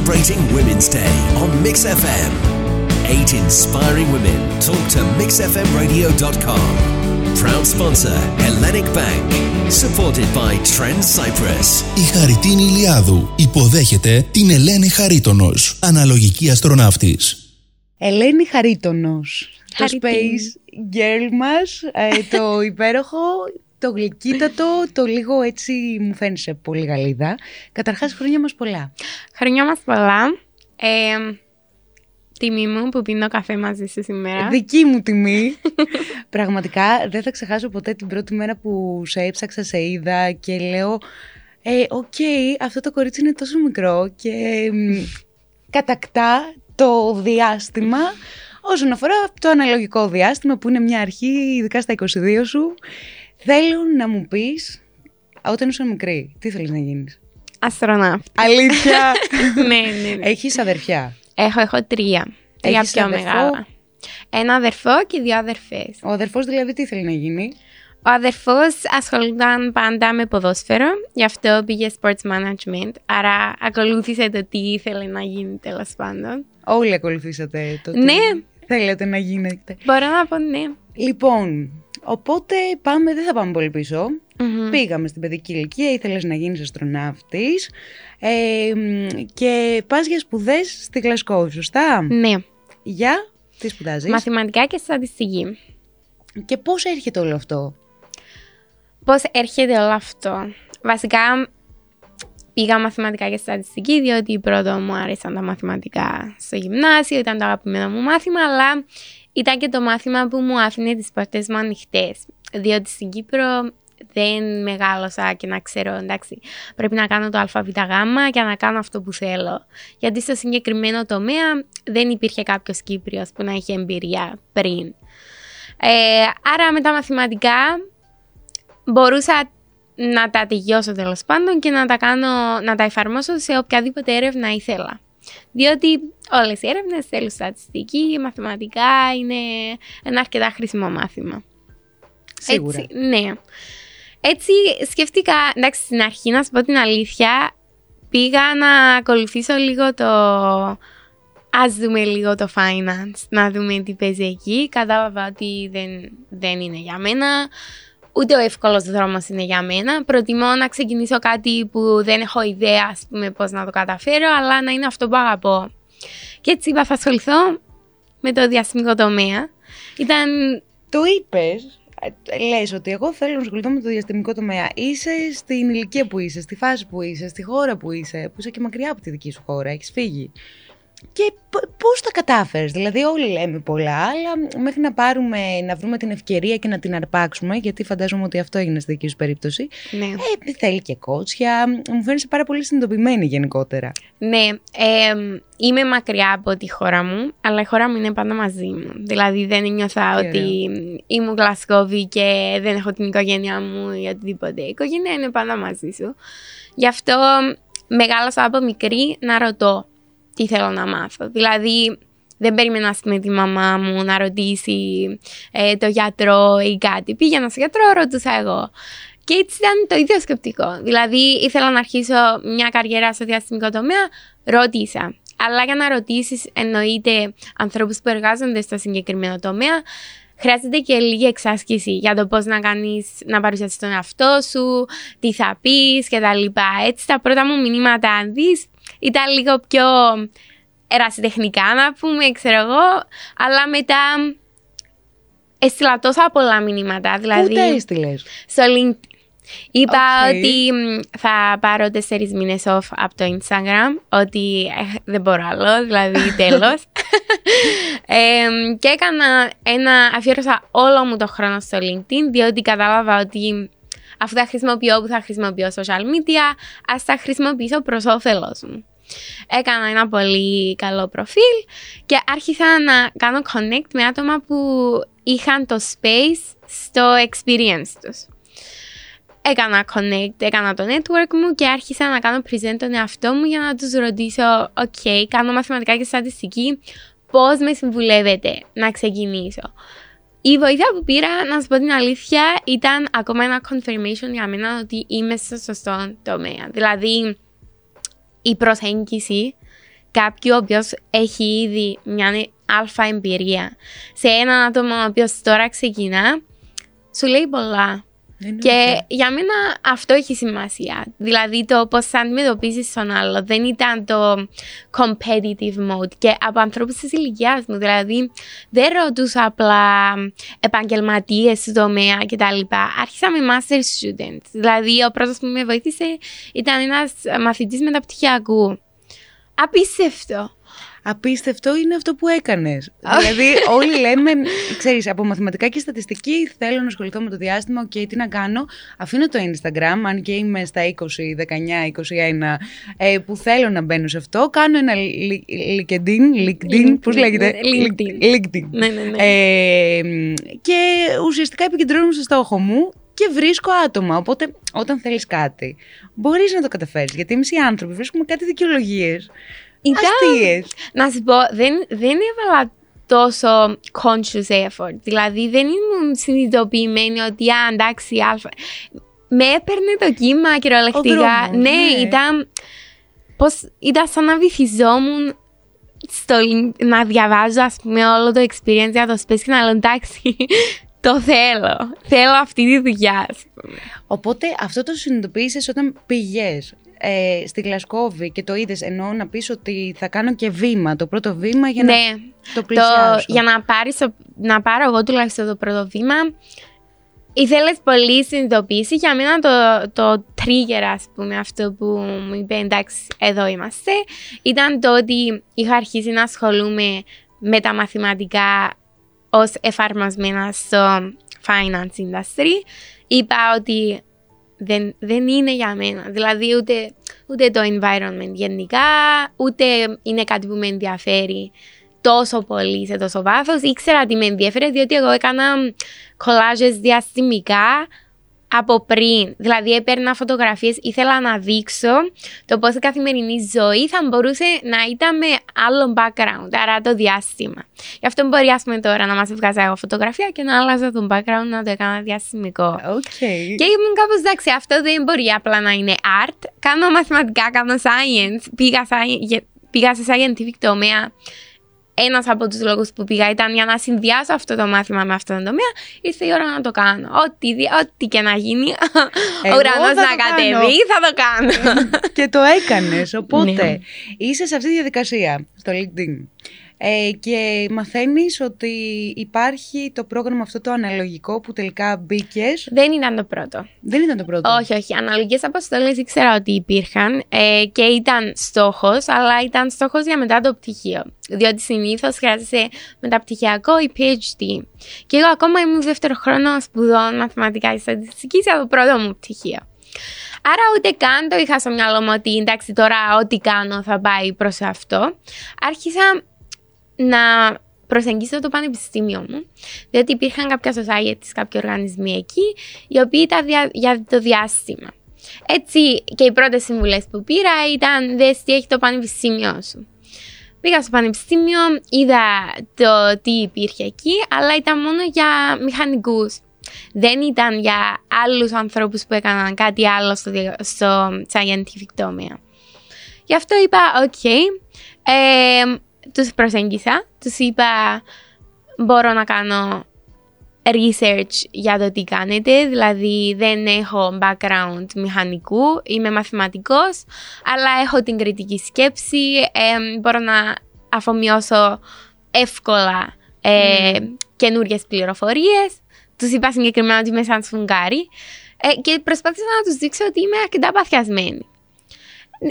Celebrating Women's Day on Mix FM. 8 inspiring women talk to mixfmradio.com. Proud sponsor, Hellenic Bank. Supported by Trend Cyprus. Η Χαριτίνη Λιάδου υποδέχεται την Ελένη Χαρίτωνος, αναλογική αστροναύτης. Ελένη Χαρίτωνος, το Space Girl μας, το υπέροχο... Το γλυκύτατο, το λίγο έτσι μου φαίνεσαι πολύ Γαλλίδα. Καταρχάς, χρόνια μας πολλά. Χρόνια μας πολλά. Τιμή μου που πίνω καφέ μαζί σας σήμερα. Δική μου τιμή. Πραγματικά δεν θα ξεχάσω ποτέ την πρώτη μέρα που σε έψαξα, σε είδα και λέω «Οκ, αυτό το κορίτσι είναι τόσο μικρό και κατακτά το διάστημα». Όσον αφορά το αναλογικό διάστημα που είναι μια αρχή, ειδικά στα 22 σου, θέλω να μου πεις, όταν ήσουν μικρή, τι θέλεις να γίνεις? Αστροναύτη. Αλήθεια? Ναι. Έχεις αδερφιά? Έχω τρία. Τρία πιο μεγάλα. Ένα αδερφό και δύο αδερφές. Ο αδερφός δηλαδή τι θέλει να γίνει? Ο αδερφός ασχολούνταν πάντα με ποδόσφαιρο, γι' αυτό πήγε sports management, άρα ακολούθησε το τι ήθελε να γίνει τέλος πάντων. Όλοι ακολουθήσατε το τι θέλετε να γίνετε. Μπορώ να πω ναι. Λοιπόν, οπότε δεν θα πάμε πολύ πίσω. Mm-hmm. Πήγαμε στην παιδική ηλικία, ήθελες να γίνεις αστροναύτης και πας για σπουδές στη Γλασκόβη, σωστά? Ναι. Για, τι σπουδάζεις? Μαθηματικά και στατιστική. Και πώς έρχεται όλο αυτό? Βασικά πήγα μαθηματικά και στατιστική, διότι πρώτο μου άρεσαν τα μαθηματικά στο γυμνάσιο, ήταν το αγαπημένο μου μάθημα, αλλά ήταν και το μάθημα που μου άφηνε τις πόρτες μου ανοιχτές. Διότι στην Κύπρο δεν μεγάλωσα και να ξέρω, εντάξει, πρέπει να κάνω το ΑΒΓ και να κάνω αυτό που θέλω. Γιατί στο συγκεκριμένο τομέα δεν υπήρχε κάποιος Κύπριος που να είχε εμπειρία πριν. Άρα με τα μαθηματικά μπορούσα να τα τελειώσω τέλος πάντων και να τα εφαρμόσω σε οποιαδήποτε έρευνα ήθελα. Διότι όλες οι έρευνες θέλουν στατιστική, μαθηματικά, είναι ένα αρκετά χρήσιμο μάθημα. Σίγουρα. Έτσι, ναι. Έτσι σκεφτήκα, εντάξει, στην αρχή να σου πω την αλήθεια, πήγα να ακολουθήσω λίγο το... Ας δούμε λίγο το finance, να δούμε τι παίζει εκεί. Κατάλαβα ότι δεν είναι για μένα, ούτε ο εύκολος δρόμος είναι για μένα. Προτιμώ να ξεκινήσω κάτι που δεν έχω ιδέα, ας πούμε, πώς να το καταφέρω, αλλά να είναι αυτό που αγαπώ. Και έτσι είπα, θα ασχοληθώ με το διαστημικό τομέα. Το είπες. Λες ότι εγώ θέλω να ασχοληθώ με το διαστημικό τομέα. Είσαι στην ηλικία που είσαι, στη φάση που είσαι, στη χώρα που είσαι και μακριά από τη δική σου χώρα, έχεις φύγει. Και πώς τα κατάφερες? Δηλαδή όλοι λέμε πολλά, αλλά μέχρι να βρούμε την ευκαιρία και να την αρπάξουμε, γιατί φαντάζομαι ότι αυτό έγινε στη δική σου περίπτωση. Ναι. Θέλει και κότσια, μου φαίνεσαι πάρα πολύ συνειδητοποιημένη γενικότερα. Ναι, είμαι μακριά από τη χώρα μου, αλλά η χώρα μου είναι πάντα μαζί μου. Δηλαδή δεν νιώθα ότι ήμουν Γλασκόβη και δεν έχω την οικογένειά μου ή οτιδήποτε. Η οικογένεια είναι πάντα μαζί σου. Γι' αυτό μεγάλωσα από μικρή να ρωτώ τι θέλω να μάθω. Δηλαδή, δεν περίμενα με τη μαμά μου να ρωτήσει το γιατρό ή κάτι. Πήγαινα στο γιατρό, ρωτούσα εγώ. Και έτσι ήταν το ίδιο σκεπτικό. Δηλαδή, ήθελα να αρχίσω μια καριέρα στο διαστημικό τομέα, ρώτησα. Αλλά για να ρωτήσεις, εννοείται ανθρώπους που εργάζονται στο συγκεκριμένο τομέα, χρειάζεται και λίγη εξάσκηση για το πώς να παρουσιάσεις τον εαυτό σου, τι θα πεις κτλ. Έτσι, τα πρώτα μου μηνύματα, αν δεις, ήταν λίγο πιο ερασιτεχνικά να πούμε, ξέρω εγώ, αλλά μετά έστειλα τόσα πολλά μηνύματα. Δηλαδή, πού τα έστειλες? Στο LinkedIn. Είπα ότι θα πάρω 4 μήνες off από το Instagram, ότι δεν μπορώ άλλο, δηλαδή τέλος. Και έκανα αφιέρωσα όλο μου το χρόνο στο LinkedIn, διότι κατάλαβα ότι αφού τα χρησιμοποιώ, που θα χρησιμοποιώ social media, ας τα χρησιμοποιήσω προς όφελος μου. Έκανα ένα πολύ καλό προφίλ και άρχισα να κάνω connect με άτομα που είχαν το space στο experience τους. Έκανα connect, έκανα το network μου και άρχισα να κάνω present τον εαυτό μου για να τους ρωτήσω κάνω μαθηματικά και στατιστική, πώς με συμβουλεύετε να ξεκινήσω. Η βοήθεια που πήρα, να σας πω την αλήθεια, ήταν ακόμα ένα confirmation για μένα ότι είμαι στο σωστό τομέα. Δηλαδή, η προσέγγιση κάποιου ο οποίος έχει ήδη μια αλφα εμπειρία σε έναν άτομο ο οποίος τώρα ξεκινά, σου λέει πολλά. Και για μένα αυτό έχει σημασία. Δηλαδή το πώς θα αντιμετωπίσεις τον άλλο. Δεν ήταν το competitive mode. Και από ανθρώπους της ηλικίας μου, δηλαδή δεν ρωτούσα απλά επαγγελματίες του τομέα κτλ. Άρχισα με master students. Δηλαδή ο πρώτος που με βοήθησε ήταν ένας μαθητής μεταπτυχιακού. Απίστευτο. Απίστευτο είναι αυτό που έκανες. Δηλαδή, όλοι λέμε, ξέρεις, από μαθηματικά και στατιστική θέλω να ασχοληθώ με το διάστημα. Οκ, τι να κάνω. Αφήνω το Instagram, αν και είμαι στα 20, 19, 21, που θέλω να μπαίνω σε αυτό. Κάνω ένα LinkedIn, πώς λέγεται. LinkedIn. Και ουσιαστικά επικεντρώνομαι στο στόχο μου. Και βρίσκω άτομα, οπότε όταν θέλεις κάτι μπορείς να το καταφέρεις, γιατί εμείς οι άνθρωποι βρίσκουμε κάτι δικαιολογίες, αστείες. Να σου πω, δεν έβαλα τόσο conscious effort, δηλαδή δεν ήμουν συνειδητοποιημένη ότι εντάξει, με έπαιρνε το κύμα κυριολεκτικά. Ναι, ήταν σαν να βυθιζόμουν να διαβάζω, ας πούμε, όλο το experience για το space και να λέω εντάξει, το θέλω. Θέλω αυτή τη δουλειά. Οπότε αυτό το συνειδητοποίησες όταν πηγες στη Γλασκόβη και το είδες, εννοώ να πεις ότι θα κάνω και βήμα, το πρώτο βήμα για να το πλησιάσω. Για να πάρω εγώ τουλάχιστον το πρώτο βήμα, ήθελες πολύ συνειδητοποίηση. Για μένα το trigger, ας πούμε, αυτό που μου είπε εντάξει εδώ είμαστε, ήταν το ότι είχα αρχίσει να ασχολούμαι με τα μαθηματικά ως εφαρμοσμένα στο finance industry. Είπα ότι δεν είναι για μένα. Δηλαδή ούτε το environment γενικά, ούτε είναι κάτι που με ενδιαφέρει τόσο πολύ σε τόσο βάθος. Ήξερα τι με ενδιαφέρει, διότι εγώ έκανα κολάζες διαστημικά από πριν. Δηλαδή έπαιρνα φωτογραφίες, ήθελα να δείξω το πώς η καθημερινή ζωή θα μπορούσε να ήταν με άλλο background, άρα το διάστημα. Γι' αυτό μπορεί, ας πούμε, τώρα να μας βγάζα εγώ φωτογραφία και να άλλαζα τον background να το έκανα διαστημικό. Okay. Και ήμουν κάπως εντάξει, αυτό δεν μπορεί απλά να είναι art. Κάνω μαθηματικά, κάνω science, πήγα σε scientific τομέα. Ένας από τους λόγους που πήγα ήταν για να συνδυάσω αυτό το μάθημα με αυτόν τον τομέα. Ήρθε η ώρα να το κάνω. Ό,τι και να γίνει, ο ουρανός να κατεβεί, θα το κάνω. Και το έκανες. Οπότε είσαι σε αυτή τη διαδικασία, στο LinkedIn. Και μαθαίνεις ότι υπάρχει το πρόγραμμα αυτό το αναλογικό που τελικά μπήκες. Δεν ήταν το πρώτο. Όχι. Αναλογικές αποστολές ήξερα ότι υπήρχαν και ήταν στόχος, αλλά ήταν στόχος για μετά το πτυχίο. Διότι συνήθως χρειάζεσαι μεταπτυχιακό ή PhD. Και εγώ ακόμα ήμουν δεύτερο χρόνο σπουδών μαθηματικά και στατιστικής από το πρώτο μου πτυχίο. Άρα ούτε καν το είχα στο μυαλό μου ότι εντάξει, τώρα ό,τι κάνω θα πάει προς αυτό. Άρχισα να προσεγγίσω το πανεπιστήμιο μου, διότι υπήρχαν κάποια society, κάποιοι οργανισμοί εκεί, οι οποίοι ήταν για το διάστημα. Έτσι, και οι πρώτες συμβουλές που πήρα ήταν δες τι έχει το πανεπιστήμιο σου. Πήγα στο πανεπιστήμιο, είδα το τι υπήρχε εκεί, αλλά ήταν μόνο για μηχανικούς. Δεν ήταν για άλλους ανθρώπους που έκαναν κάτι άλλο στο scientific τομέα. Γι' αυτό είπα, τους προσέγγισα, τους είπα μπορώ να κάνω research για το τι κάνετε, δηλαδή δεν έχω background μηχανικού, είμαι μαθηματικός, αλλά έχω την κριτική σκέψη, μπορώ να αφομοιώσω εύκολα καινούριες πληροφορίες. Τους είπα συγκεκριμένα ότι είμαι σαν σφουγγάρι και προσπάθησα να τους δείξω ότι είμαι αρκετά παθιασμένη.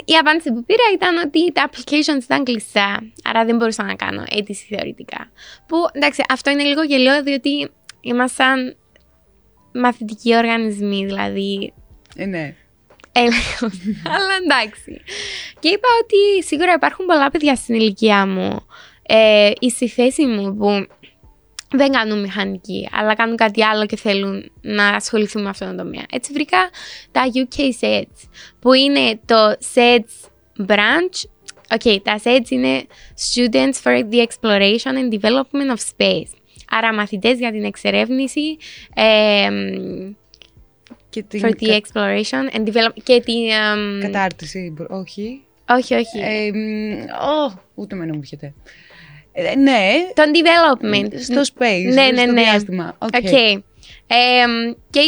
Η απάντηση που πήρα ήταν ότι τα applications ήταν κλειστά, άρα δεν μπορούσα να κάνω αίτηση θεωρητικά. Που εντάξει, αυτό είναι λίγο γελίο, διότι ήμασταν μαθητικοί οργανισμοί, δηλαδή. Ναι. Αλλά εντάξει. Και είπα ότι σίγουρα υπάρχουν πολλά παιδιά στην ηλικία μου ή στη θέση μου που δεν κάνουν μηχανική, αλλά κάνουν κάτι άλλο και θέλουν να ασχοληθούν με αυτόν τον τομέα. Έτσι βρήκα τα UK SEDS, που είναι το SEDS branch. Τα SEDS είναι Students for the Exploration and Development of Space. Άρα μαθητές για την εξερεύνηση for the Exploration and Development. Και την κατάρτιση, όχι. Όχι, όχι. Ούτε με νομίζετε. Ναι. Το development. Στο space, στο διάστημα. Okay. Και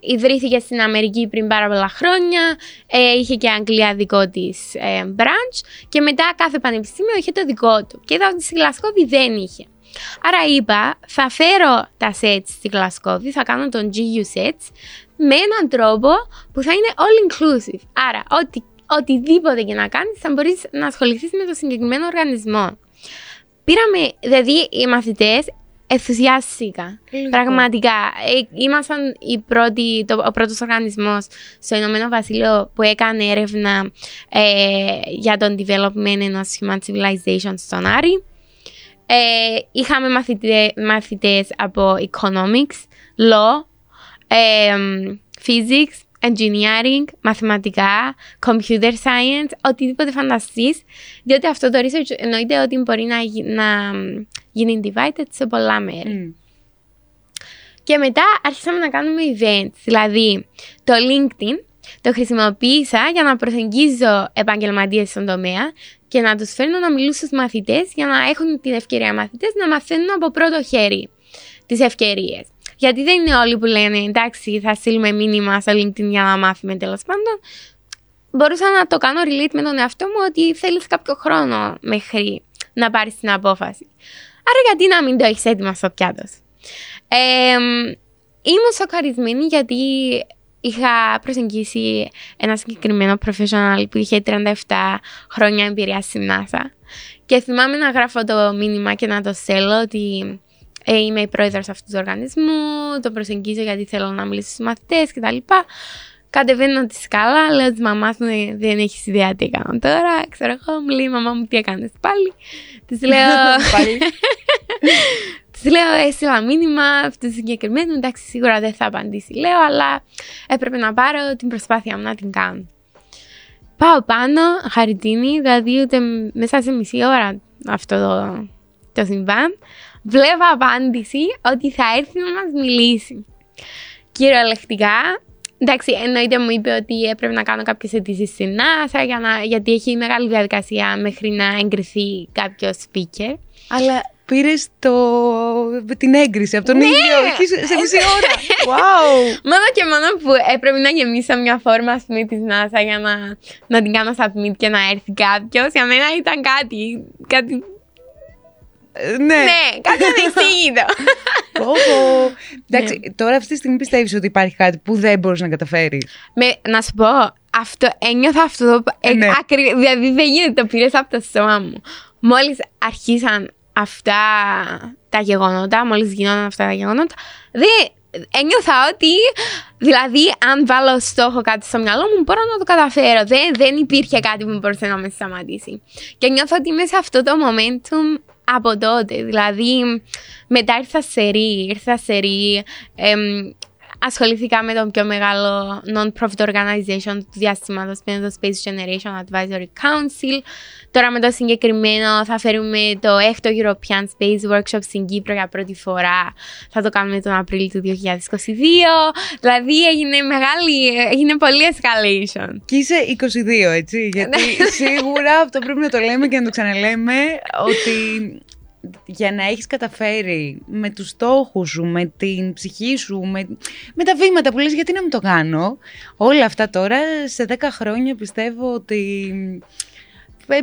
ιδρύθηκε στην Αμερική πριν πάρα πολλά χρόνια, είχε και Αγγλία δικό της branch και μετά κάθε πανεπιστήμιο είχε το δικό του και είδα ότι στη Γλασκόβη δεν είχε. Άρα είπα θα φέρω τα sets στη Γλασκόβη, θα κάνω τον GU sets με έναν τρόπο που θα είναι all inclusive. Άρα οτιδήποτε και να κάνεις θα μπορείς να ασχοληθείς με το συγκεκριμένο οργανισμό. Πήραμε, δηλαδή οι μαθητές ενθουσιάστηκα. Πραγματικά. Ήμασταν ο πρώτος οργανισμός στο Ηνωμένο Βασίλειο που έκανε έρευνα για τον development ενός human civilization στον Άρη. Είχαμε μαθητές από economics, law, physics, engineering, μαθηματικά, computer science, οτιδήποτε φανταστείς, διότι αυτό το research εννοείται ότι μπορεί να γίνει divided σε πολλά μέρη. Mm. Και μετά αρχίσαμε να κάνουμε events, δηλαδή το LinkedIn το χρησιμοποίησα για να προσεγγίζω επαγγελματίες στον τομέα και να τους φέρνω να μιλούν στους μαθητές για να έχουν την ευκαιρία οι μαθητές να μαθαίνουν από πρώτο χέρι τις ευκαιρίες. Γιατί δεν είναι όλοι που λένε εντάξει θα στείλουμε μήνυμα στο LinkedIn για να μάθουμε τέλος πάντων. Μπορούσα να το κάνω relate με τον εαυτό μου ότι θέλεις κάποιο χρόνο μέχρι να πάρεις την απόφαση. Άρα γιατί να μην το έχεις έτοιμα στο πιάτος. Ήμουν σοκαρισμένη γιατί είχα προσεγγίσει ένα συγκεκριμένο professional που είχε 37 χρόνια εμπειρία στην NASA. Και θυμάμαι να γράφω το μήνυμα και να το στέλνω ότι... είμαι η πρόεδρος αυτού του οργανισμού, το προσεγγίζω γιατί θέλω να μιλήσω στους μαθητές κτλ. Κατεβαίνω τη σκάλα, λέω τη μαμά μου δεν έχει ιδέα τι έκανα τώρα. Ξέρω εγώ, μου λέει η μαμά μου τι έκανες πάλι. Τη λέω. Τη λέω, έστειλα μήνυμα αυτού του συγκεκριμένου. Εντάξει, σίγουρα δεν θα απαντήσει. Λέω, αλλά έπρεπε να πάρω την προσπάθεια μου να την κάνω. Πάω πάνω, Χαριτίνη, δηλαδή ούτε μέσα σε μισή ώρα αυτό το συμβάν. Βλέπω απάντηση ότι θα έρθει να μας μιλήσει. Κυριολεκτικά, εντάξει, εννοείται μου είπε ότι έπρεπε να κάνω κάποιες αιτήσεις στην NASA γιατί έχει μεγάλη διαδικασία μέχρι να εγκριθεί κάποιο speaker. Αλλά πήρες την έγκριση από τον ίδιο σε μισή ώρα. Wow. Μόνο και μόνο που έπρεπε να γεμίσω μια φόρμα ας πούμε, της NASA για να την κάνω submit και να έρθει κάποιο. Για μένα ήταν κάτι... Ναι, κάτι ανεξήγητο. Εντάξει, τώρα αυτή τη στιγμή πιστεύεις ότι υπάρχει κάτι που δεν μπορείς να καταφέρεις? Να σου πω, ένιωθα αυτό. Δηλαδή δεν γίνεται, το πήρες από το στόμα μου. Μόλις αρχίσαν αυτά τα γεγονότα, μόλις γινόταν αυτά τα γεγονότα, ένιωθα ότι, δηλαδή, αν βάλω στόχο κάτι στο μυαλό μου, μπορώ να το καταφέρω. Δεν υπήρχε κάτι που μπορούσε να με σταματήσει. Και νιώθω ότι μέσα αυτό το momentum από τότε, δηλαδή μετά ήρθα σε ρί, ασχολήθηκα με τον πιο μεγάλο non-profit organization του διαστήματος, με το Space Generation Advisory Council. Τώρα με το συγκεκριμένο θα φέρουμε το 6ο European Space Workshop στην Κύπρο για πρώτη φορά. Θα το κάνουμε τον Απρίλιο του 2022. Δηλαδή έγινε πολύ escalation. Και είσαι 22, έτσι, γιατί σίγουρα αυτό πρέπει να το λέμε και να το ξαναλέμε ότι... Για να έχεις καταφέρει με τους στόχους σου, με την ψυχή σου, με τα βήματα που λες γιατί να μην το κάνω. Όλα αυτά τώρα σε 10 χρόνια πιστεύω ότι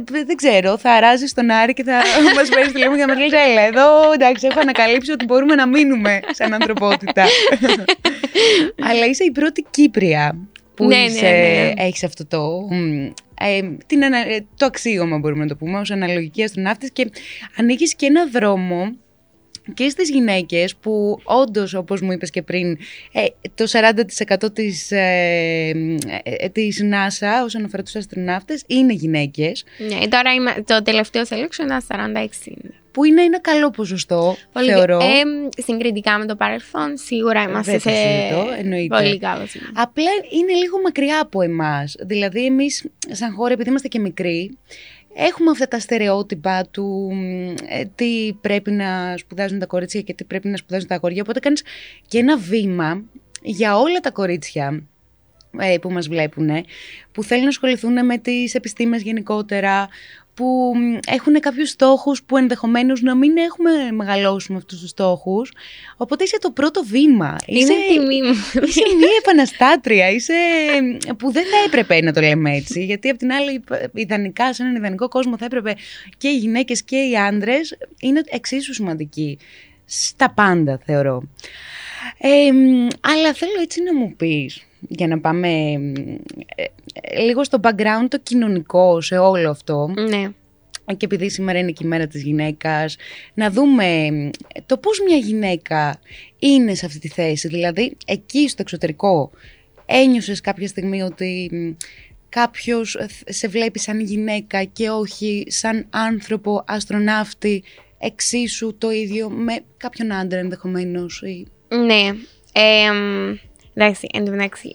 δεν ξέρω, θα αράζεις τον Άρη και θα μας παίρνεις τηλέφωνο και θα μας λες έλα εδώ, εντάξει, έχω ανακαλύψει ότι μπορούμε να μείνουμε σαν ανθρωπότητα. Αλλά είσαι η πρώτη Κύπρια που έχεις αυτό το αξίωμα, μπορούμε να το πούμε, ως αναλογική αστροναύτης και ανοίγεις και ένα δρόμο και στις γυναίκες που όντως, όπως μου είπες και πριν, το 40% της NASA όσον αφορά τους αστροναύτες είναι γυναίκες. Ναι, τώρα το τελευταίο σελίξο είναι 46. Που είναι ένα καλό ποσοστό, θεωρώ. Συγκριτικά με το παρελθόν, σίγουρα είμαστε σε πολύ καλό σημείο. Απλά είναι λίγο μακριά από εμάς. Δηλαδή, εμείς, σαν χώρα, επειδή είμαστε και μικροί, έχουμε αυτά τα στερεότυπα του τι πρέπει να σπουδάζουν τα κορίτσια και τι πρέπει να σπουδάζουν τα αγόρια. Οπότε κάνεις και ένα βήμα για όλα τα κορίτσια. που μας βλέπουν, που θέλουν να ασχοληθούν με τις επιστήμες γενικότερα, που έχουν κάποιους στόχους που ενδεχομένως να μην έχουμε μεγαλώσει με αυτούς τους στόχους. Οπότε είσαι το πρώτο βήμα. Είσαι μία επαναστάτρια, που δεν θα έπρεπε να το λέμε έτσι. Γιατί απ' την άλλη, ιδανικά, σε έναν ιδανικό κόσμο θα έπρεπε και οι γυναίκες και οι άντρες είναι εξίσου σημαντικοί. Στα πάντα, θεωρώ. Αλλά θέλω έτσι να μου πεις, για να πάμε λίγο στο background το κοινωνικό σε όλο αυτό. Ναι. Και επειδή σήμερα είναι και η μέρα της γυναίκας, να δούμε το πώς μια γυναίκα είναι σε αυτή τη θέση. Δηλαδή, εκεί στο εξωτερικό ένιωσες κάποια στιγμή ότι κάποιος σε βλέπει σαν γυναίκα και όχι σαν άνθρωπο, αστροναύτη, εξίσου το ίδιο με κάποιον άντρα ενδεχομένως? Ναι. Εντάξει, εντάξει,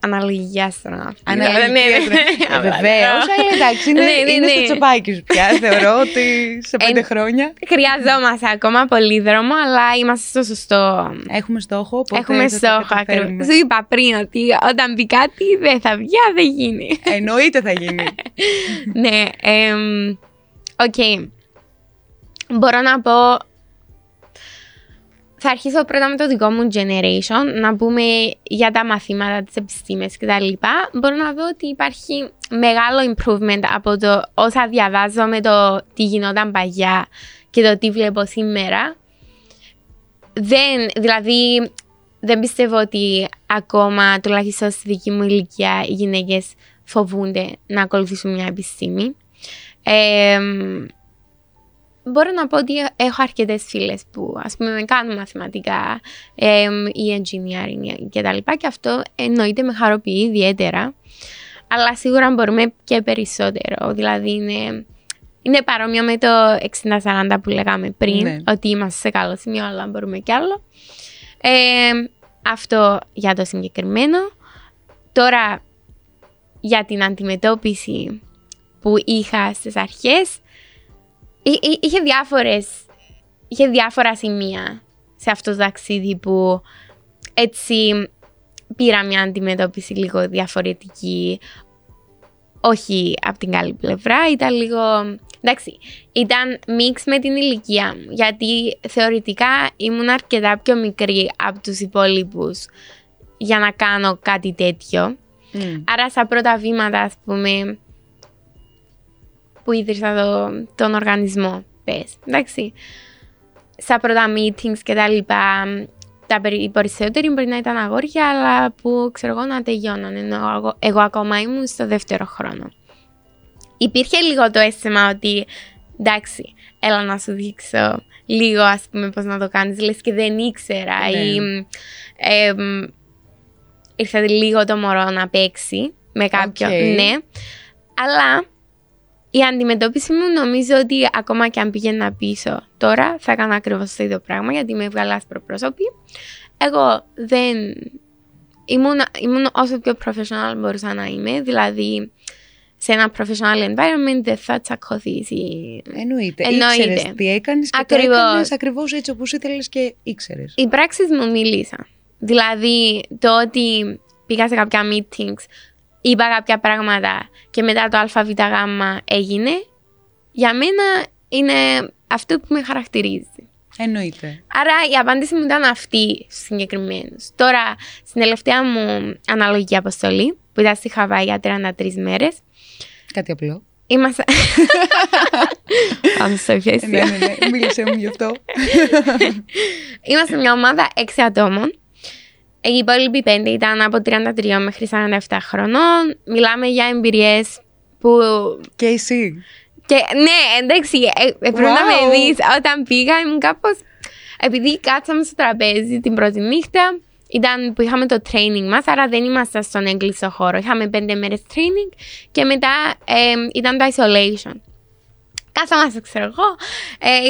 αναλογιά αστροναύτη. Αναλογιά αστροναύτη. Βεβαίως, αλλά εντάξει, είναι στο τσοπάκι σου πια, θεωρώ ότι σε 5 χρόνια. Χρειαζόμαστε ακόμα πολύ δρόμο, αλλά είμαστε στο σωστό. Έχουμε στόχο, οπότε έχουμε στόχο, ακριβώς. Σου είπα πριν ότι όταν πει κάτι δεν θα βγει, δεν γίνει. Εννοείται θα γίνει. Ναι, οκ. Μπορώ να πω, θα αρχίσω πρώτα με το δικό μου generation, να πούμε για τα μαθήματα, τις επιστήμες κτλ. Μπορώ να δω ότι υπάρχει μεγάλο improvement από το όσα διαβάζω με το τι γινόταν παλιά και το τι βλέπω σήμερα. Δηλαδή, δεν πιστεύω ότι ακόμα, τουλάχιστον στη δική μου ηλικία, οι γυναίκες φοβούνται να ακολουθήσουν μια επιστήμη. Μπορώ να πω ότι έχω αρκετές φίλες που, ας πούμε, κάνουν μαθηματικά ή engineering και τα λοιπά, και αυτό εννοείται με χαροποιεί ιδιαίτερα, αλλά σίγουρα μπορούμε και περισσότερο. Δηλαδή είναι παρόμοιο με το 60-40 που λέγαμε πριν, ναι, ότι είμαστε σε καλό σημείο, αλλά μπορούμε κι άλλο. Αυτό για το συγκεκριμένο. Τώρα για την αντιμετώπιση που είχα στις αρχές, είχε διάφορα σημεία σε αυτό το ταξίδι που έτσι πήρα μια αντιμετώπιση λίγο διαφορετική. Όχι από την καλή πλευρά, ήταν λίγο... Εντάξει, ήταν μίξ με την ηλικία μου, γιατί θεωρητικά ήμουν αρκετά πιο μικρή από τους υπόλοιπους για να κάνω κάτι τέτοιο. Άρα στα πρώτα βήματα, ας πούμε, που ίδρυσα τον οργανισμό, πες, εντάξει, στα πρώτα meetings και τα λοιπά, οι περισσότεροι μπορεί να ήταν αγόρια, αλλά που ξέρω εγώ να τελειώναν, ενώ εγώ ακόμα ήμουν στο δεύτερο χρόνο. Υπήρχε λίγο το αίσθημα ότι εντάξει, έλα να σου δείξω λίγο, ας πούμε, πώς να το κάνεις, λες και δεν ήξερα, ή ήρθε λίγο το μωρό να παίξει με κάποιον, ναι, αλλά... Η αντιμετώπιση μου, νομίζω ότι ακόμα και αν πήγαινα πίσω τώρα, θα έκανα ακριβώς το ίδιο πράγμα, γιατί με έβγαλε άσπρο πρόσωπο. Εγώ δεν... Ήμουν όσο πιο professional μπορούσα να είμαι, δηλαδή σε ένα professional environment δεν θα τσακωθείς. Εννοείται. Ήξερες τι έκανες και το έκανες ακριβώς έτσι όπως ήθελες και ήξερες. Οι πράξεις μου μίλησαν. Δηλαδή το ότι πήγα σε κάποια meetings, είπα κάποια πράγματα και μετά το ΑΒΓ έγινε, για μένα είναι αυτό που με χαρακτηρίζει. Εννοείται. Άρα η απάντηση μου ήταν αυτή στους συγκεκριμένους. Τώρα, στην τελευταία μου αναλογική αποστολή, που ήταν στη Χαβάη για 33 μέρες. Κάτι απλό. Είμαστε... Πάμε στο ευχαριστή. Ναι, μίλησε μου γι' αυτό. Είμαστε μια ομάδα 6 ατόμων. Οι υπόλοιποι 5 ήταν από 33 μέχρι 47 χρονών. Μιλάμε για εμπειρίες που... Και εσύ. Και, ναι, εντάξει, πρέπει να με δεις. Όταν πήγα ήμουν κάπως... Επειδή κάτσαμε στο τραπέζι την πρώτη νύχτα, ήταν που είχαμε το training μας, άρα δεν ήμασταν στον έγκλειστο χώρο. Είχαμε 5 μέρες training και μετά ήταν το isolation. Κάθαμαστε, ξέρω εγώ,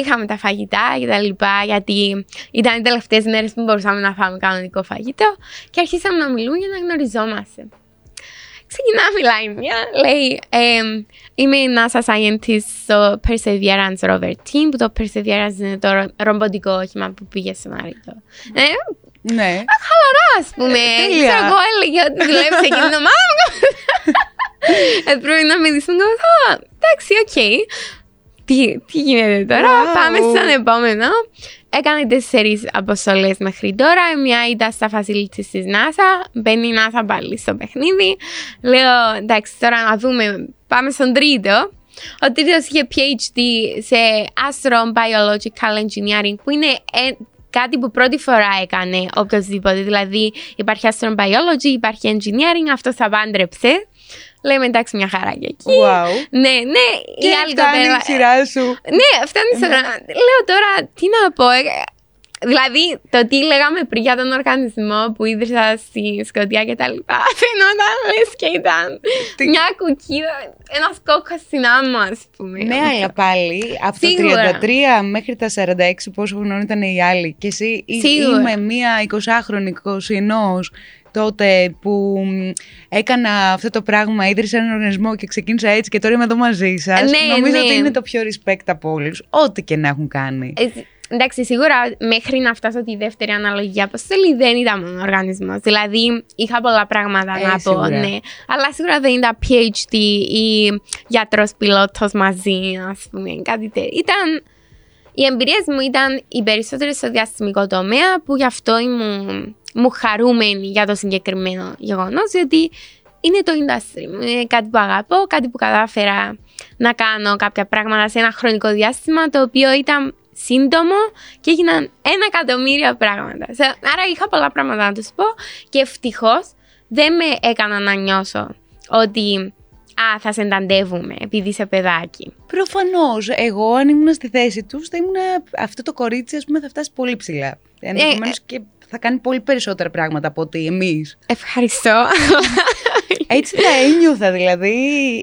είχαμε τα φαγητά και τα λοιπά, γιατί ήταν οι τελευταίες μέρες που μπορούσαμε να φάμε κανονικό φαγητό, και αρχίσαμε να μιλούμε για να γνωριζόμαστε. Ξεκινά, μιλάει μια, λέει είμαι NASA scientist στο Perseverance Rover team, που το Perseverance είναι το ρομποτικό όχημα που πήγε στον Άρη. Ναι. Χαλαρά, ας πούμε. Ξέρω εγώ, έλεγε ότι δουλεύεις εκείνη την ομάδα. Πρέπει να μιλήσω. Εντάξει, οκ. Τι γίνεται τώρα, πάμε στον επόμενο. Έκανε 4 αποστολές μέχρι τώρα. Μια ήταν στα facilities της NASA. Μπαίνει η NASA πάλι στο παιχνίδι. Λέω, εντάξει, τώρα να δούμε. Πάμε στον τρίτο. Ο τρίτος είχε PhD σε Astrobiological Engineering, που είναι κάτι που πρώτη φορά έκανε οποιοδήποτε. Δηλαδή, υπάρχει astrobiology, υπάρχει engineering, αυτό θα πάντρεψε. Λέμε εντάξει, μια χαρά και εκεί. Wow. Ναι, και η άλλη κοπέλα. Σειρά σου. Ναι, φτάνει στο γράμμα. Λέω τώρα, τι να πω. Δηλαδή, το τι λέγαμε πριν για τον οργανισμό που ίδρυσα στη Σκωτία και τα λοιπά, φαινόταν λες και ήταν μια κουκίδα, ένας κόκκος στην άμμο, ας πούμε. Ναι, αλλά πάλι, από το 33 μέχρι τα 46 πόσο χρονών ήταν οι άλλοι. Και εσύ είμαι μια 20χρονη, 21 τότε που έκανα αυτό το πράγμα, ίδρυσα έναν οργανισμό και ξεκίνησα έτσι και τώρα είμαι εδώ μαζί σας. Ναι, νομίζω ότι είναι το πιο respect από όλους, ό,τι και να έχουν κάνει. Εντάξει, σίγουρα μέχρι να φτάσω τη δεύτερη αναλογική αποστολή δεν ήταν μόνο οργανισμός. Δηλαδή, είχα πολλά πράγματα να πω, ναι. Αλλά σίγουρα δεν ήταν PhD ή γιατρός-πιλότος μαζί, ας πούμε, κάτι τέτοιο. Οι εμπειρίες μου ήταν οι περισσότερες στο διαστημικό τομέα, που γι' αυτό ήμουν χαρούμενη για το συγκεκριμένο γεγονός, γιατί είναι το industry μου. Είναι κάτι που αγαπώ, κάτι που κατάφερα να κάνω κάποια πράγματα σε ένα χρονικό διάστημα, το οποίο ήταν σύντομο και έγιναν 1.000.000 πράγματα. Άρα είχα πολλά πράγματα να τους πω και ευτυχώς δεν με έκανα να νιώσω ότι θα σε ενταντεύουμε επειδή είσαι παιδάκι. Προφανώς, εγώ αν ήμουν στη θέση τους θα ήμουν αυτό το κορίτσι, ας πούμε, θα φτάσει πολύ ψηλά. Ενδεχομένως και θα κάνει πολύ περισσότερα πράγματα από ότι εμείς. Ευχαριστώ. Έτσι τα ένιωθα, δηλαδή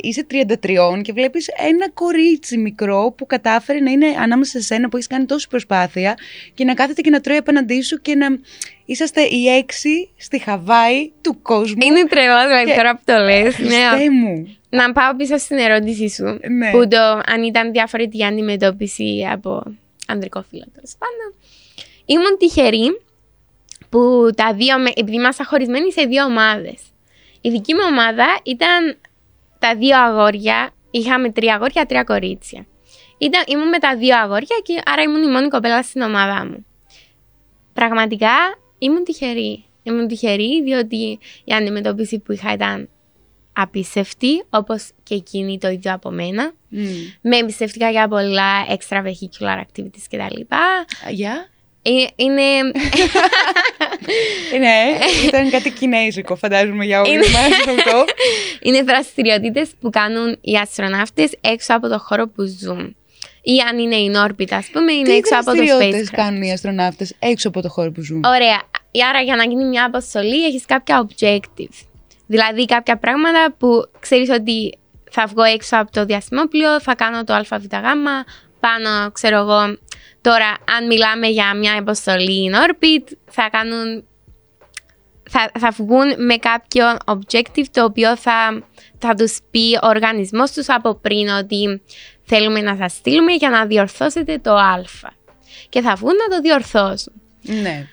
είσαι 33 και βλέπεις ένα κορίτσι μικρό που κατάφερε να είναι ανάμεσα σε σένα που έχεις κάνει τόση προσπάθεια και να κάθεται και να τρώει απέναντί σου και να είσαστε οι 6 στη Χαβάη του κόσμου. Είναι τρελό, δηλαδή και τώρα που το λες. Χριστέ μου. Να πάω πίσω στην ερώτησή σου, ναι, που αν ήταν διαφορετική αντιμετώπιση από ανδρικό φύλλο, τέλος πάντων. Ήμουν τυχερή που επειδή ήμασταν χωρισμένοι σε 2 ομάδες. Η δική μου ομάδα ήταν τα 2 αγόρια, είχαμε 3 αγόρια, 3 κορίτσια. Ήμουν με τα 2 αγόρια και άρα ήμουν η μόνη κοπέλα στην ομάδα μου. Πραγματικά ήμουν τυχερή. Ήμουν τυχερή διότι η αντιμετώπιση που είχα ήταν απίστευτη, όπως και εκείνη το ίδιο από μένα. Με εμπιστευτικά για πολλά extravehicular activities κτλ. Yeah. Ναι, ήταν κάτι κινέζικο, φαντάζομαι, για όλους μας αυτό. Είναι δραστηριότητες που κάνουν οι αστροναύτες έξω από το χώρο που ζουν. Ή αν είναι in orbit, ας πούμε, είναι έξω από το spacecraft. Τι δραστηριότητες κάνουν οι αστροναύτες έξω από το χώρο που ζουν? Ωραία, άρα για να γίνει μια αποστολή έχεις κάποια objective. Δηλαδή κάποια πράγματα που ξέρεις ότι θα βγω έξω από το διαστημόπλιο, θα κάνω το ΑΒΓ, πάνω, ξέρω εγώ. Τώρα, αν μιλάμε για μια αποστολή in orbit, θα βγουν με κάποιο objective το οποίο θα τους πει ο οργανισμός τους από πριν ότι θέλουμε να σας στείλουμε για να διορθώσετε το α. Και θα βγουν να το διορθώσουν. Ναι.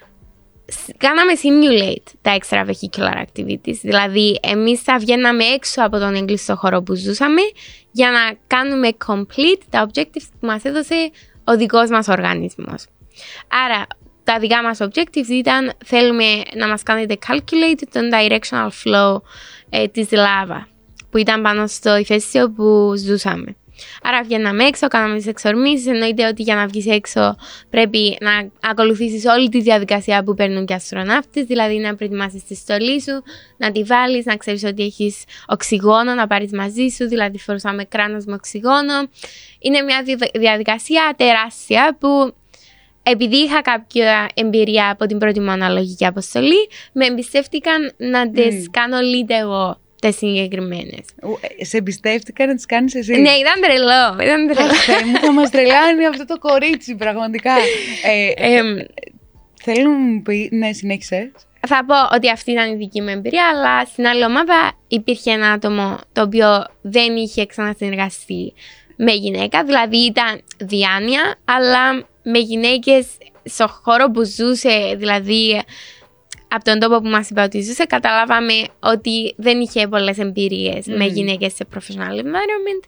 Κάναμε simulate τα extravehicular activities. Δηλαδή, εμείς θα βγαίναμε έξω από τον έγκλειστο χώρο που ζούσαμε για να κάνουμε complete τα objectives που μας έδωσε ο δικός μας οργανισμός. Άρα, τα δικά μας objectives ήταν θέλουμε να μας κάνετε calculate τον directional flow της λάβα, που ήταν πάνω στο ηφαίστειο που ζούσαμε. Άρα βγαίναμε έξω, κάναμε τις εξορμήσεις, εννοείται ότι για να βγεις έξω πρέπει να ακολουθήσεις όλη τη διαδικασία που παίρνουν και οι αστροναύτες, δηλαδή να προετοιμάσεις τη στολή σου, να τη βάλεις, να ξέρεις ότι έχεις οξυγόνο, να πάρεις μαζί σου, δηλαδή φορούσαμε κράνος με οξυγόνο. Είναι μια διαδικασία τεράστια που επειδή είχα κάποια εμπειρία από την πρώτη μου αναλογική αποστολή, με εμπιστεύτηκαν να τις κάνω lead εγώ. Τις συγκεκριμένες. Σε εμπιστεύτηκα να τις κάνεις εσύ. Ναι, ήταν τρελό. Αχ, μου θα μας τρελάνει αυτό το κορίτσι, πραγματικά. Θέλω να μου πει. Ναι, συνέχισε. Θα πω ότι αυτή ήταν η δική μου εμπειρία, αλλά στην άλλη ομάδα υπήρχε ένα άτομο το οποίο δεν είχε ξανασυνεργαστεί με γυναίκα. Δηλαδή ήταν διάνοια, αλλά με γυναίκες στο χώρο που ζούσε, δηλαδή από τον τόπο που μας υπηρετούσε, καταλάβαμε ότι δεν είχε πολλές εμπειρίες με γυναίκες σε professional environment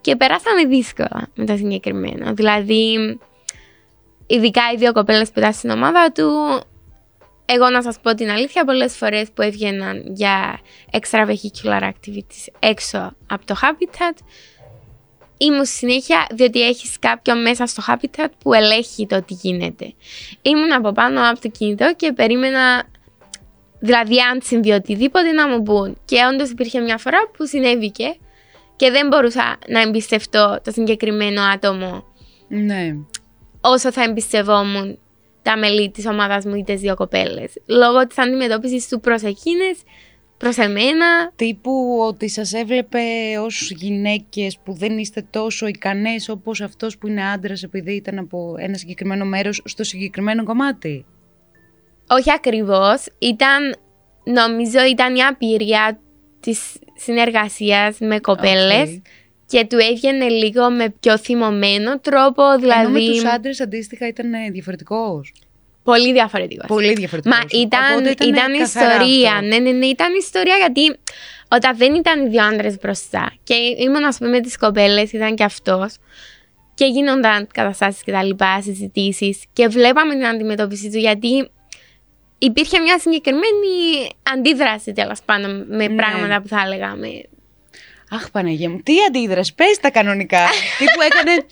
και περάσαμε δύσκολα με το συγκεκριμένο. Δηλαδή, ειδικά οι δύο κοπέλες που ήταν στην ομάδα του, εγώ να σας πω την αλήθεια, πολλές φορές που έβγαιναν για extravehicular activities έξω από το habitat, ήμουν συνέχεια, διότι έχεις κάποιον μέσα στο habitat που ελέγχει το τι γίνεται. Ήμουν από πάνω από το κινητό και περίμενα, δηλαδή αν συμβεί οτιδήποτε, να μου πούν. Και όντως υπήρχε μια φορά που συνέβηκε και δεν μπορούσα να εμπιστευτώ το συγκεκριμένο άτομο, ναι, όσο θα εμπιστευόμουν τα μέλη της ομάδας μου ή τις δύο κοπέλες, λόγω της αντιμετώπισης του προς εκείνες, προς εμένα. Τύπου ότι σας έβλεπε ως γυναίκες που δεν είστε τόσο ικανές όπως αυτός που είναι άντρας επειδή ήταν από ένα συγκεκριμένο μέρος στο συγκεκριμένο κομμάτι. Όχι ακριβώς. Ήταν, νομίζω, ήταν η απειρία της συνεργασίας με κοπέλες. Okay. Και του έβγαινε λίγο με πιο θυμωμένο τρόπο, δηλαδή... Ενώ με τους άντρες αντίστοιχα ήταν διαφορετικός. Πολύ διαφορετικός. Πολύ διαφορετικός. Μα ήταν ιστορία. Αυτό. Ναι, ήταν ιστορία, γιατί όταν δεν ήταν οι δύο άντρες μπροστά και ήμουν, ας πούμε, με τις κοπέλες, ήταν και αυτός και γίνονταν καταστάσεις και τα λοιπά, συζητήσεις και βλέπαμε την αντιμετώπιση του, γιατί υπήρχε μια συγκεκριμένη αντίδραση, τέλος πάντων, με πράγματα που θα λέγαμε. Αχ, Παναγία μου, τι αντίδραση, πες τα κανονικά. Τι που έκανε.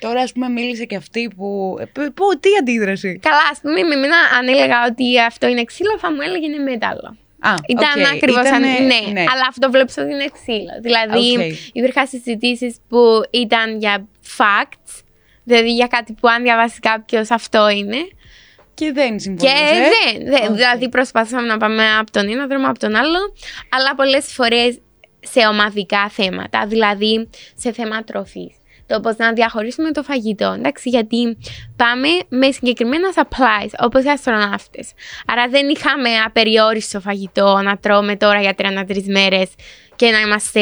Τώρα, ας πούμε, μίλησε και αυτή που. Πού, τι αντίδραση. Καλά, ας πούμε, με εμένα, αν έλεγα ότι αυτό είναι ξύλο, θα μου έλεγε είναι μέταλλο. Α, ήταν okay, ακριβώς. Ναι, αλλά αυτό βλέπεις ότι είναι ξύλο. Δηλαδή, υπήρχαν συζητήσεις που ήταν για facts, δηλαδή για κάτι που αν διαβάσει κάποιος αυτό είναι. Και δεν συμφωνούσε. Δηλαδή, προσπαθήσαμε να πάμε από τον ένα δρόμο από τον άλλο, αλλά πολλές φορές σε ομαδικά θέματα, δηλαδή σε θέμα τροφής. Το πώς να διαχωρίσουμε το φαγητό, εντάξει, γιατί πάμε με συγκεκριμένα supplies, όπως οι αστροναύτες. Άρα δεν είχαμε απεριόριστο φαγητό να τρώμε τώρα για 33 μέρες και να είμαστε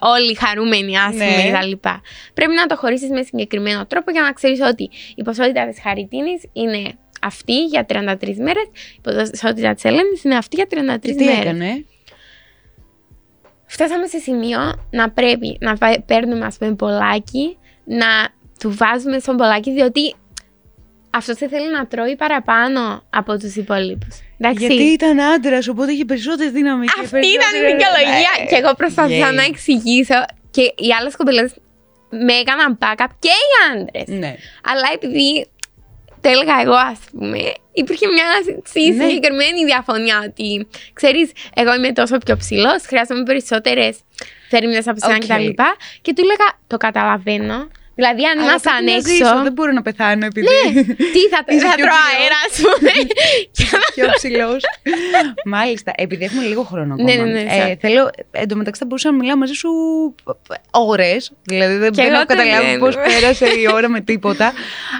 όλοι χαρούμενοι, άσχημοι κτλ. Πρέπει να το χωρίσεις με συγκεκριμένο τρόπο για να ξέρεις ότι η ποσότητα της Χαριτίνης είναι αυτή για 33 μέρες, η ποσότητα της Ελένης είναι αυτή για 33 μέρες. Τι έκανε? Φτάσαμε σε σημείο να πρέπει να παίρνουμε, ας πούμε, πολλάκι, να του βάζουμε στον πολλάκι, διότι αυτός δεν θέλει να τρώει παραπάνω από τους υπόλοιπους. Γιατί ήταν άντρας, οπότε είχε περισσότερη δύναμη. Αυτή ήταν η δικαιολογία. Και εγώ προσπαθούσα να εξηγήσω και οι άλλες κοπελές με έκαναν backup και οι άντρες. Ναι. Αλλά επειδή το έλεγα εγώ, ας πούμε, υπήρχε μια συγκεκριμένη διαφωνία ότι, ξέρεις, εγώ είμαι τόσο πιο ψηλός, χρειάζομαι περισσότερες θερμίδες από σένα κτλ. Και του έλεγα, το καταλαβαίνω. Δηλαδή, αν ήμασταν έξω. Ζήσω, δεν μπορώ να πεθάνω, επειδή. Ναι, τι θα τρώω αέρα, ας πούμε. Πιο ψηλός. Μάλιστα, επειδή έχουμε λίγο χρόνο ακόμα. Θέλω, εντωμεταξύ, θα μπορούσα να μιλάω μαζί σου ώρες. Δηλαδή, δεν έχω καταλάβει πώς πέρασε η ώρα με τίποτα.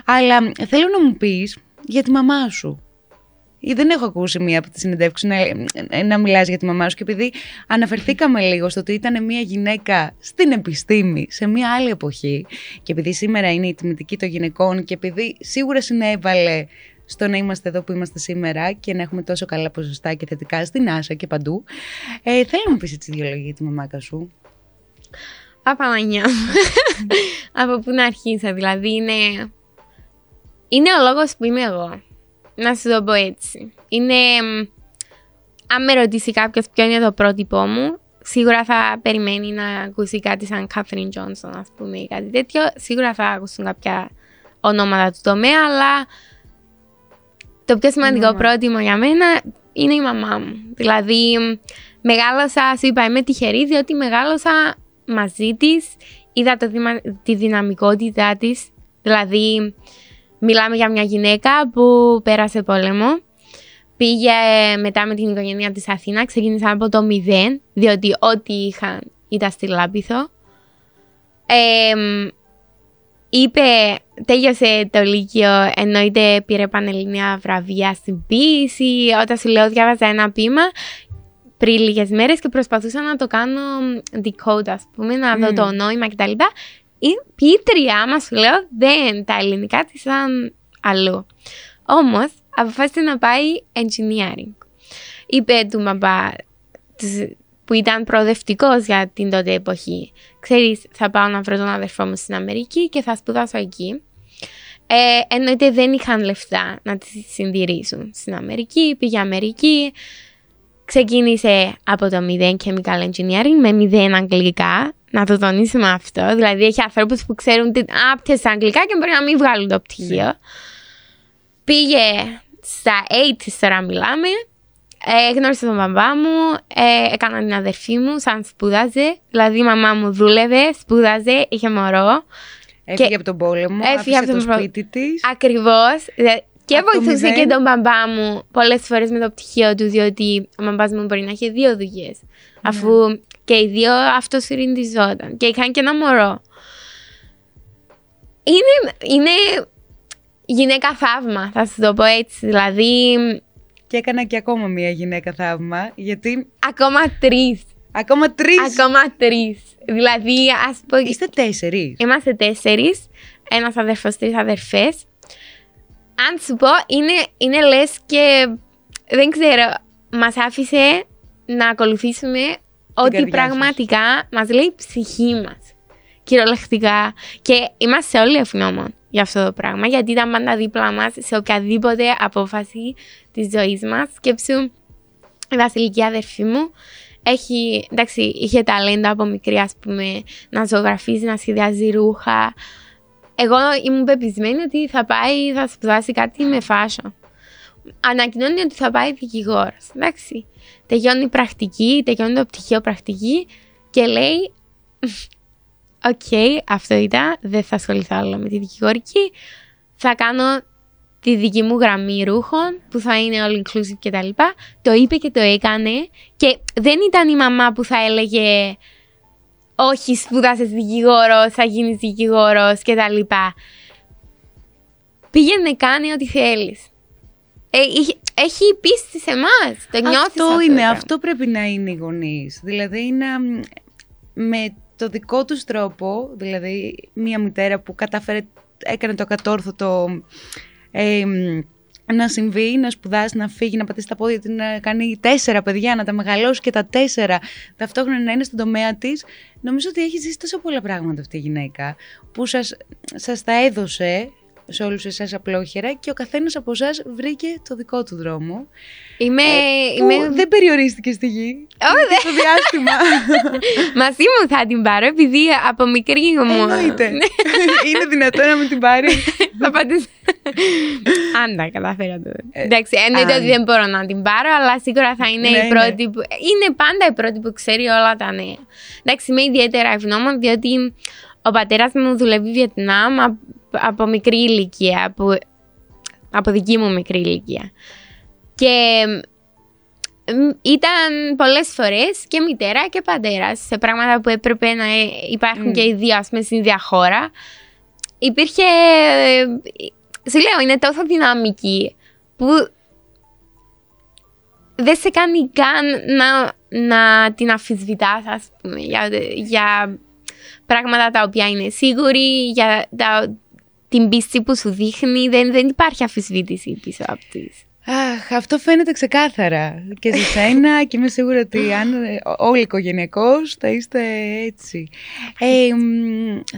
Αλλά θέλω να μου πεις για τη μαμά σου. Δεν έχω ακούσει μία από τις συνεντεύξεις να μιλάς για τη μαμά σου, και επειδή αναφερθήκαμε λίγο στο ότι ήταν μία γυναίκα στην επιστήμη σε μία άλλη εποχή, και επειδή σήμερα είναι η τιμητική των γυναικών και επειδή σίγουρα συνέβαλε στο να είμαστε εδώ που είμαστε σήμερα και να έχουμε τόσο καλά ποσοστά και θετικά στην NASA και παντού, θέλω να μου πεις έτσι δύο λόγια για τη μαμάκα σου. Απαμανιά. Από πού να αρχίσα, δηλαδή είναι ο λόγος που είμαι εγώ. Να σου το πω έτσι. Είναι, αν με ρωτήσει κάποιος ποιο είναι το πρότυπό μου, σίγουρα θα περιμένει να ακούσει κάτι σαν Κάθριν Τζόνσον, ας πούμε, ή κάτι τέτοιο. Σίγουρα θα ακούσουν κάποια ονόματα του τομέα, αλλά το πιο σημαντικό πρότυπο για μένα είναι η μαμά μου. Δηλαδή, μεγάλωσα, σου είπα, είμαι τυχερή, διότι μεγάλωσα μαζί της, είδα τη δυναμικότητά της, δηλαδή... Μιλάμε για μια γυναίκα που πέρασε πόλεμο, πήγε μετά με την οικογένεια της Αθήνα, ξεκίνησαν από το 0, διότι ό,τι είχαν ήταν στη Λάπιθο. Τέλειωσε το Λύκειο, εννοείται πήρε πανελληνία βραβεία στην ποίηση. Όταν σου λέω, διάβαζα ένα ποίημα πριν λίγες μέρες και προσπαθούσα να το κάνω decode, ας πούμε, να δω το νόημα κτλ. Η ποιήτριά μας, σου λέω, δεν τα ελληνικά της ήταν αλλού. Όμως, αποφάσισε να πάει engineering. είπε του Μαμπά, που ήταν προοδευτικός για την τότε εποχή, ξέρεις, θα πάω να βρω τον αδερφό μου στην Αμερική και θα σπουδάσω εκεί. Εννοείται δεν είχαν λεφτά να τη συντηρήσουν στην Αμερική, πήγε Αμερική, ξεκίνησε από το 0 chemical engineering με 0 αγγλικά, να το τονίσουμε αυτό, δηλαδή έχει ανθρώπους που ξέρουν άπτες αγγλικά και μπορεί να μην βγάλουν το πτυχίο. Πήγε στα 8 τώρα μιλάμε, γνώρισε τον μπαμπά μου, έκανα την αδερφή μου σαν σπούδαζε, δηλαδή η μαμά μου δούλευε, σπούδαζε, είχε μωρό. Έφυγε από τον πόλεμο, άφησε το σπίτι της. Ακριβώς. Και βοηθούσε και τον μπαμπά μου πολλές φορές με το πτυχίο του, διότι ο μπαμπάς μου μπορεί να είχε 2 δουλειές. Mm. Αφού και οι 2 αυτοσυριντιζόταν και είχαν και ένα μωρό. Είναι γυναίκα θαύμα, θα σου το πω έτσι. Δηλαδή. Και έκανα και ακόμα μία γυναίκα θαύμα, γιατί. Ακόμα τρεις. Δηλαδή, ας πω. Είστε 4. Είμαστε 4. Ένας αδερφός, 3 αδερφές. Αν σου πω, είναι λες και δεν ξέρω, μας άφησε να ακολουθήσουμε ό,τι πραγματικά μας λέει η ψυχή μας. Κυριολεκτικά. Και είμαστε όλοι ευγνώμων για αυτό το πράγμα, γιατί ήταν πάντα δίπλα μας σε οποιαδήποτε απόφαση της ζωής μας. Σκέψου, η βασιλική αδερφή μου είχε ταλέντα από μικρή, ας πούμε, να ζωγραφίζει, να σχεδιάζει ρούχα. Εγώ ήμουν πεπισμένη ότι θα σπουδάσει κάτι με φάσο. Ανακοινώνει ότι θα πάει δικηγόρος. Εντάξει. Τελειώνει το πτυχίο πρακτική και λέει: «Οκ, αυτό ήταν. Δεν θα ασχοληθώ άλλο με τη δικηγορική. Θα κάνω τη δική μου γραμμή ρούχων που θα είναι all inclusive κτλ.» Το είπε και το έκανε. Και δεν ήταν η μαμά που θα έλεγε: «Όχι, σπούδασες δικηγόρος, θα γίνεις δικηγόρος» και τα λοιπά. Πήγαινε, κάνει ό,τι θέλεις. Έχει πίστη σε εμάς. Το νιώθεις αυτό πρέπει να είναι οι γονείς. Δηλαδή, με το δικό τους τρόπο, δηλαδή μια μητέρα που έκανε το ακατόρθωτο να συμβεί, να σπουδάσει, να φύγει, να πατήσει τα πόδια, να κάνει 4 παιδιά, να τα μεγαλώσει και τα 4, ταυτόχρονα να είναι στον τομέα της. Νομίζω ότι έχει ζήσει τόσο πολλά πράγματα αυτή η γυναίκα, που σας τα έδωσε σε όλους εσάς απλόχερα και ο καθένας από εσάς βρήκε το δικό του δρόμο. Δεν περιορίστηκε στη γη. Στο διάστημα. Μαζί μου θα την πάρω, επειδή από μικρή μου. Εννοείται. Είναι δυνατό να μην την πάρει? Θα πατήσω. Αν τα καταφέρω τότε. Εντάξει, εννοείται ότι δεν μπορώ να την πάρω, αλλά σίγουρα θα είναι η πρώτη που. Είναι πάντα η πρώτη που ξέρει όλα τα νέα. Εντάξει, είμαι ιδιαίτερα ευγνώμων, διότι ο πατέρας μου δουλεύει Βιετνάμ από μικρή ηλικία, από δική μου μικρή ηλικία. Και ήταν πολλές φορές και μητέρα και πατέρα σε πράγματα που έπρεπε να υπάρχουν και οι δύο, ας πούμε, στην ίδια χώρα. Υπήρχε, σου λέω, είναι τόσο δυναμική που δεν σε κάνει καν να την αμφισβητάς, ας πούμε, για πράγματα τα οποία είναι σίγουροι, για την πίστη που σου δείχνει. Δεν υπάρχει αμφισβήτηση πίσω από της. Αχ, αυτό φαίνεται ξεκάθαρα και σε σένα και είμαι σίγουρη ότι αν όλοι οικογενειακώς θα είστε έτσι.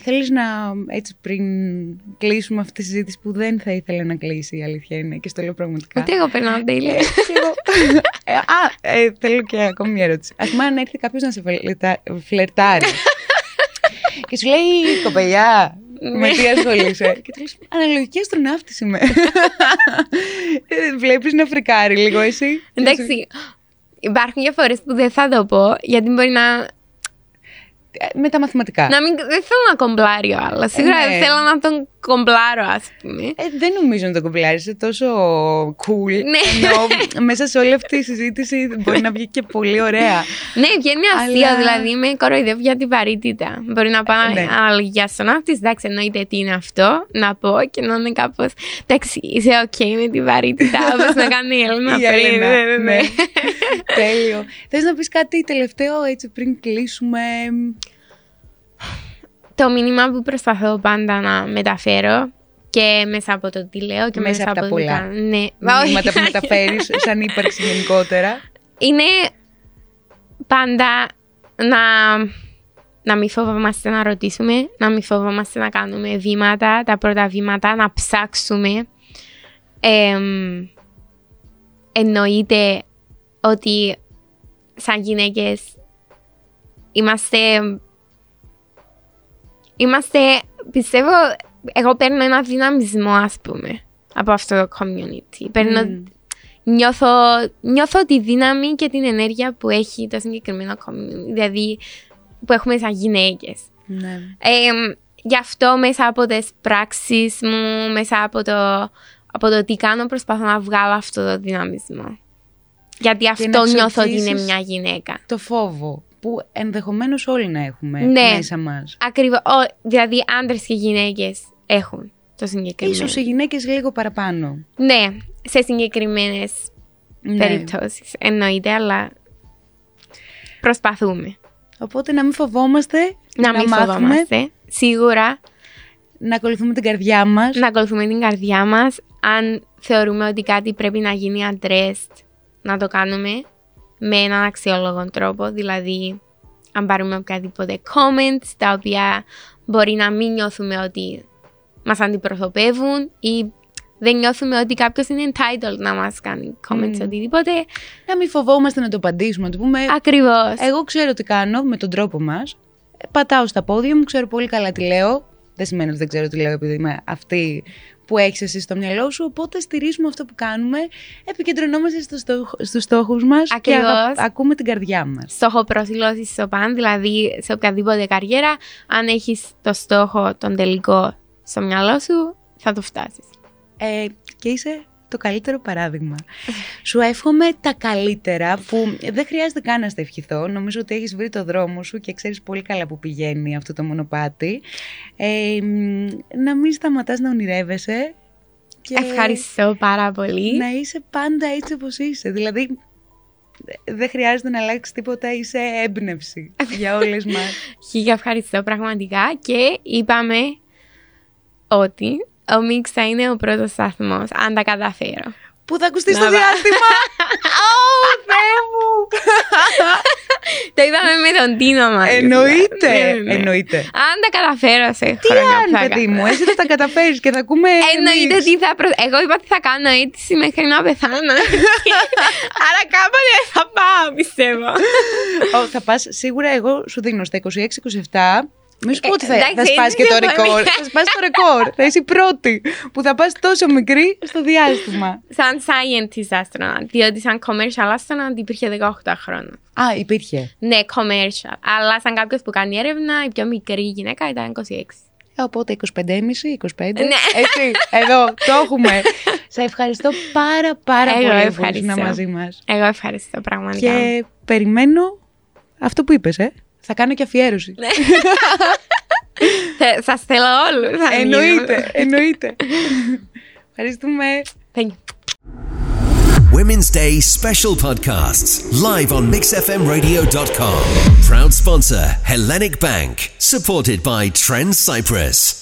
Θέλεις να, έτσι πριν κλείσουμε αυτή τη συζήτηση που δεν θα ήθελα να κλείσει, η αλήθεια είναι, και στο λέω πραγματικά. Ούτε εγώ περνάω τέλεια. Θέλω και ακόμη μια ερώτηση. Ας πούμε, αν έρθει κάποιος να σε φλερτάρει και σου λέει: «Κοπελιά, με τι ασχολείσαι?» Και του λες: «Αναλογική αστροναύτης είμαι». Βλέπεις να φρικάρει λίγο εσύ. Εντάξει, υπάρχουν και φορές που δεν θα το πω, γιατί μπορεί να. Με τα μαθηματικά. Δεν θέλω να κομπλάρει ο άλλος. Σίγουρα θέλω να τον κομπλάρω, ας πούμε. Δεν νομίζω να τον κομπλάρεις. Είναι τόσο cool. Ενώ μέσα σε όλη αυτή η συζήτηση μπορεί να βγει και πολύ ωραία. Ναι, βγαίνει αστείο. Αλλά δηλαδή με κοροϊδεύει για την βαρύτητα. Μπορεί να πάω αναλογιά στον αυτή. Εντάξει, εννοείται τι είναι αυτό. Να πω και να είναι κάπως. Εντάξει, είσαι OK με την βαρύτητα. Όπως να κάνει η Έλληνα πριν. Ναι. Τέλειο. Θες να πεις κάτι τελευταίο έτσι πριν κλείσουμε? Το μήνυμα που προσπαθώ πάντα να μεταφέρω και μέσα από το τι λέω και μέσα από τα πολλά μηνύματα που μεταφέρεις σαν ύπαρξη γενικότερα είναι πάντα να μην φοβόμαστε να ρωτήσουμε, να μην φοβόμαστε να κάνουμε βήματα, τα πρώτα βήματα, να ψάξουμε. Εννοείται ότι σαν γυναίκες είμαστε, πιστεύω, εγώ παίρνω ένα δυναμισμό, ας πούμε, από αυτό το community. Νιώθω τη δύναμη και την ενέργεια που έχει το συγκεκριμένο community, δηλαδή που έχουμε σαν γυναίκες. Ναι. Γι' αυτό μέσα από τις πράξεις μου, μέσα από το τι κάνω, προσπαθώ να βγάλω αυτό το δυναμισμό. Γιατί αυτό νιώθω ότι είναι μια γυναίκα. Το φόβο που ενδεχομένως όλοι να έχουμε, ναι, μέσα μας. Ακριβώς. Δηλαδή άντρες και γυναίκες έχουν το συγκεκριμένο. Ίσως οι γυναίκες λίγο παραπάνω. Ναι, σε συγκεκριμένες, ναι, περιπτώσεις. Εννοείται, αλλά προσπαθούμε. Οπότε να μην φοβόμαστε, να μην φοβόμαστε. Σίγουρα. Να ακολουθούμε την καρδιά μας. Αν θεωρούμε ότι κάτι πρέπει να γίνει addressed, να το κάνουμε με έναν αξιόλογο τρόπο. Δηλαδή, αν πάρουμε οποιαδήποτε comments, τα οποία μπορεί να μην νιώθουμε ότι μας αντιπροσωπεύουν ή δεν νιώθουμε ότι κάποιος είναι entitled να μας κάνει comments, οτιδήποτε. Να μην φοβόμαστε να το απαντήσουμε, να το πούμε. Ακριβώς. Εγώ ξέρω τι κάνω με τον τρόπο μας. Πατάω στα πόδια μου, ξέρω πολύ καλά τι λέω. Δεν σημαίνει ότι δεν ξέρω τι λέω, επειδή είμαι αυτή που έχεις εσύ στο μυαλό σου. Οπότε στηρίζουμε αυτό που κάνουμε, επικεντρωνόμαστε στους στόχους μας. Ακριβώς. Και ακούμε την καρδιά μας. Στόχο προσήλωση ισοπαν, δηλαδή σε οποιαδήποτε καριέρα, αν έχεις το στόχο, τον τελικό στο μυαλό σου, θα το φτάσεις. Και είσαι το καλύτερο παράδειγμα. Σου εύχομαι τα καλύτερα, που δεν χρειάζεται καν να στα ευχηθώ. Νομίζω ότι έχεις βρει το δρόμο σου και ξέρεις πολύ καλά που πηγαίνει αυτό το μονοπάτι. Να μην σταματάς να ονειρεύεσαι. Και ευχαριστώ πάρα πολύ. Να είσαι πάντα έτσι όπως είσαι. Δηλαδή, δεν χρειάζεται να αλλάξεις τίποτα. Είσαι έμπνευση για όλες μας. Χίλια ευχαριστώ πραγματικά. Και είπαμε ότι ο Mix θα είναι ο πρώτος σταθμός, αν τα καταφέρω. Πού θα ακουστεί στο διάστημα! Ω, Θεέ μου! Το είδαμε με τον Τίνο μας. Εννοείται. Αν τα καταφέρω σε χρόνια που θα κάνω. Τι αν, παιδί μου, εσύ θα τα καταφέρεις και θα ακούμε. Εννοείται ότι θα. Εγώ είπα ότι θα κάνω έτσι μέχρι να πεθάνω. Άρα κάποτε θα πάω, πιστεύω. Θα πας σίγουρα, εγώ σου δίνω στα 26-27. Μη σου πω ότι θα σπάσει και το ρεκόρ. Θα σπάσει το ρεκόρ. Θα είσαι η πρώτη που θα πας τόσο μικρή στο διάστημα. Σαν scientist astronaut. Διότι σαν commercial astronaut υπήρχε 18 χρόνια. Α, υπήρχε. Ναι, commercial. Αλλά σαν κάποιος που κάνει έρευνα, η πιο μικρή γυναίκα ήταν 26. Οπότε 25,5, 25. Έτσι, εδώ το έχουμε. Σε ευχαριστώ πάρα πολύ που ήσουν μαζί μας. Εγώ ευχαριστώ πραγματικά. Και περιμένω αυτό που είπες. Θα κάνω και αφιέρωση. Σας θέλω όλους. Εννοείται. Ευχαριστούμε. Thank you. Women's Day special podcasts live on mixfmradio.com. Proud sponsor Hellenic Bank, supported by Trend Cyprus.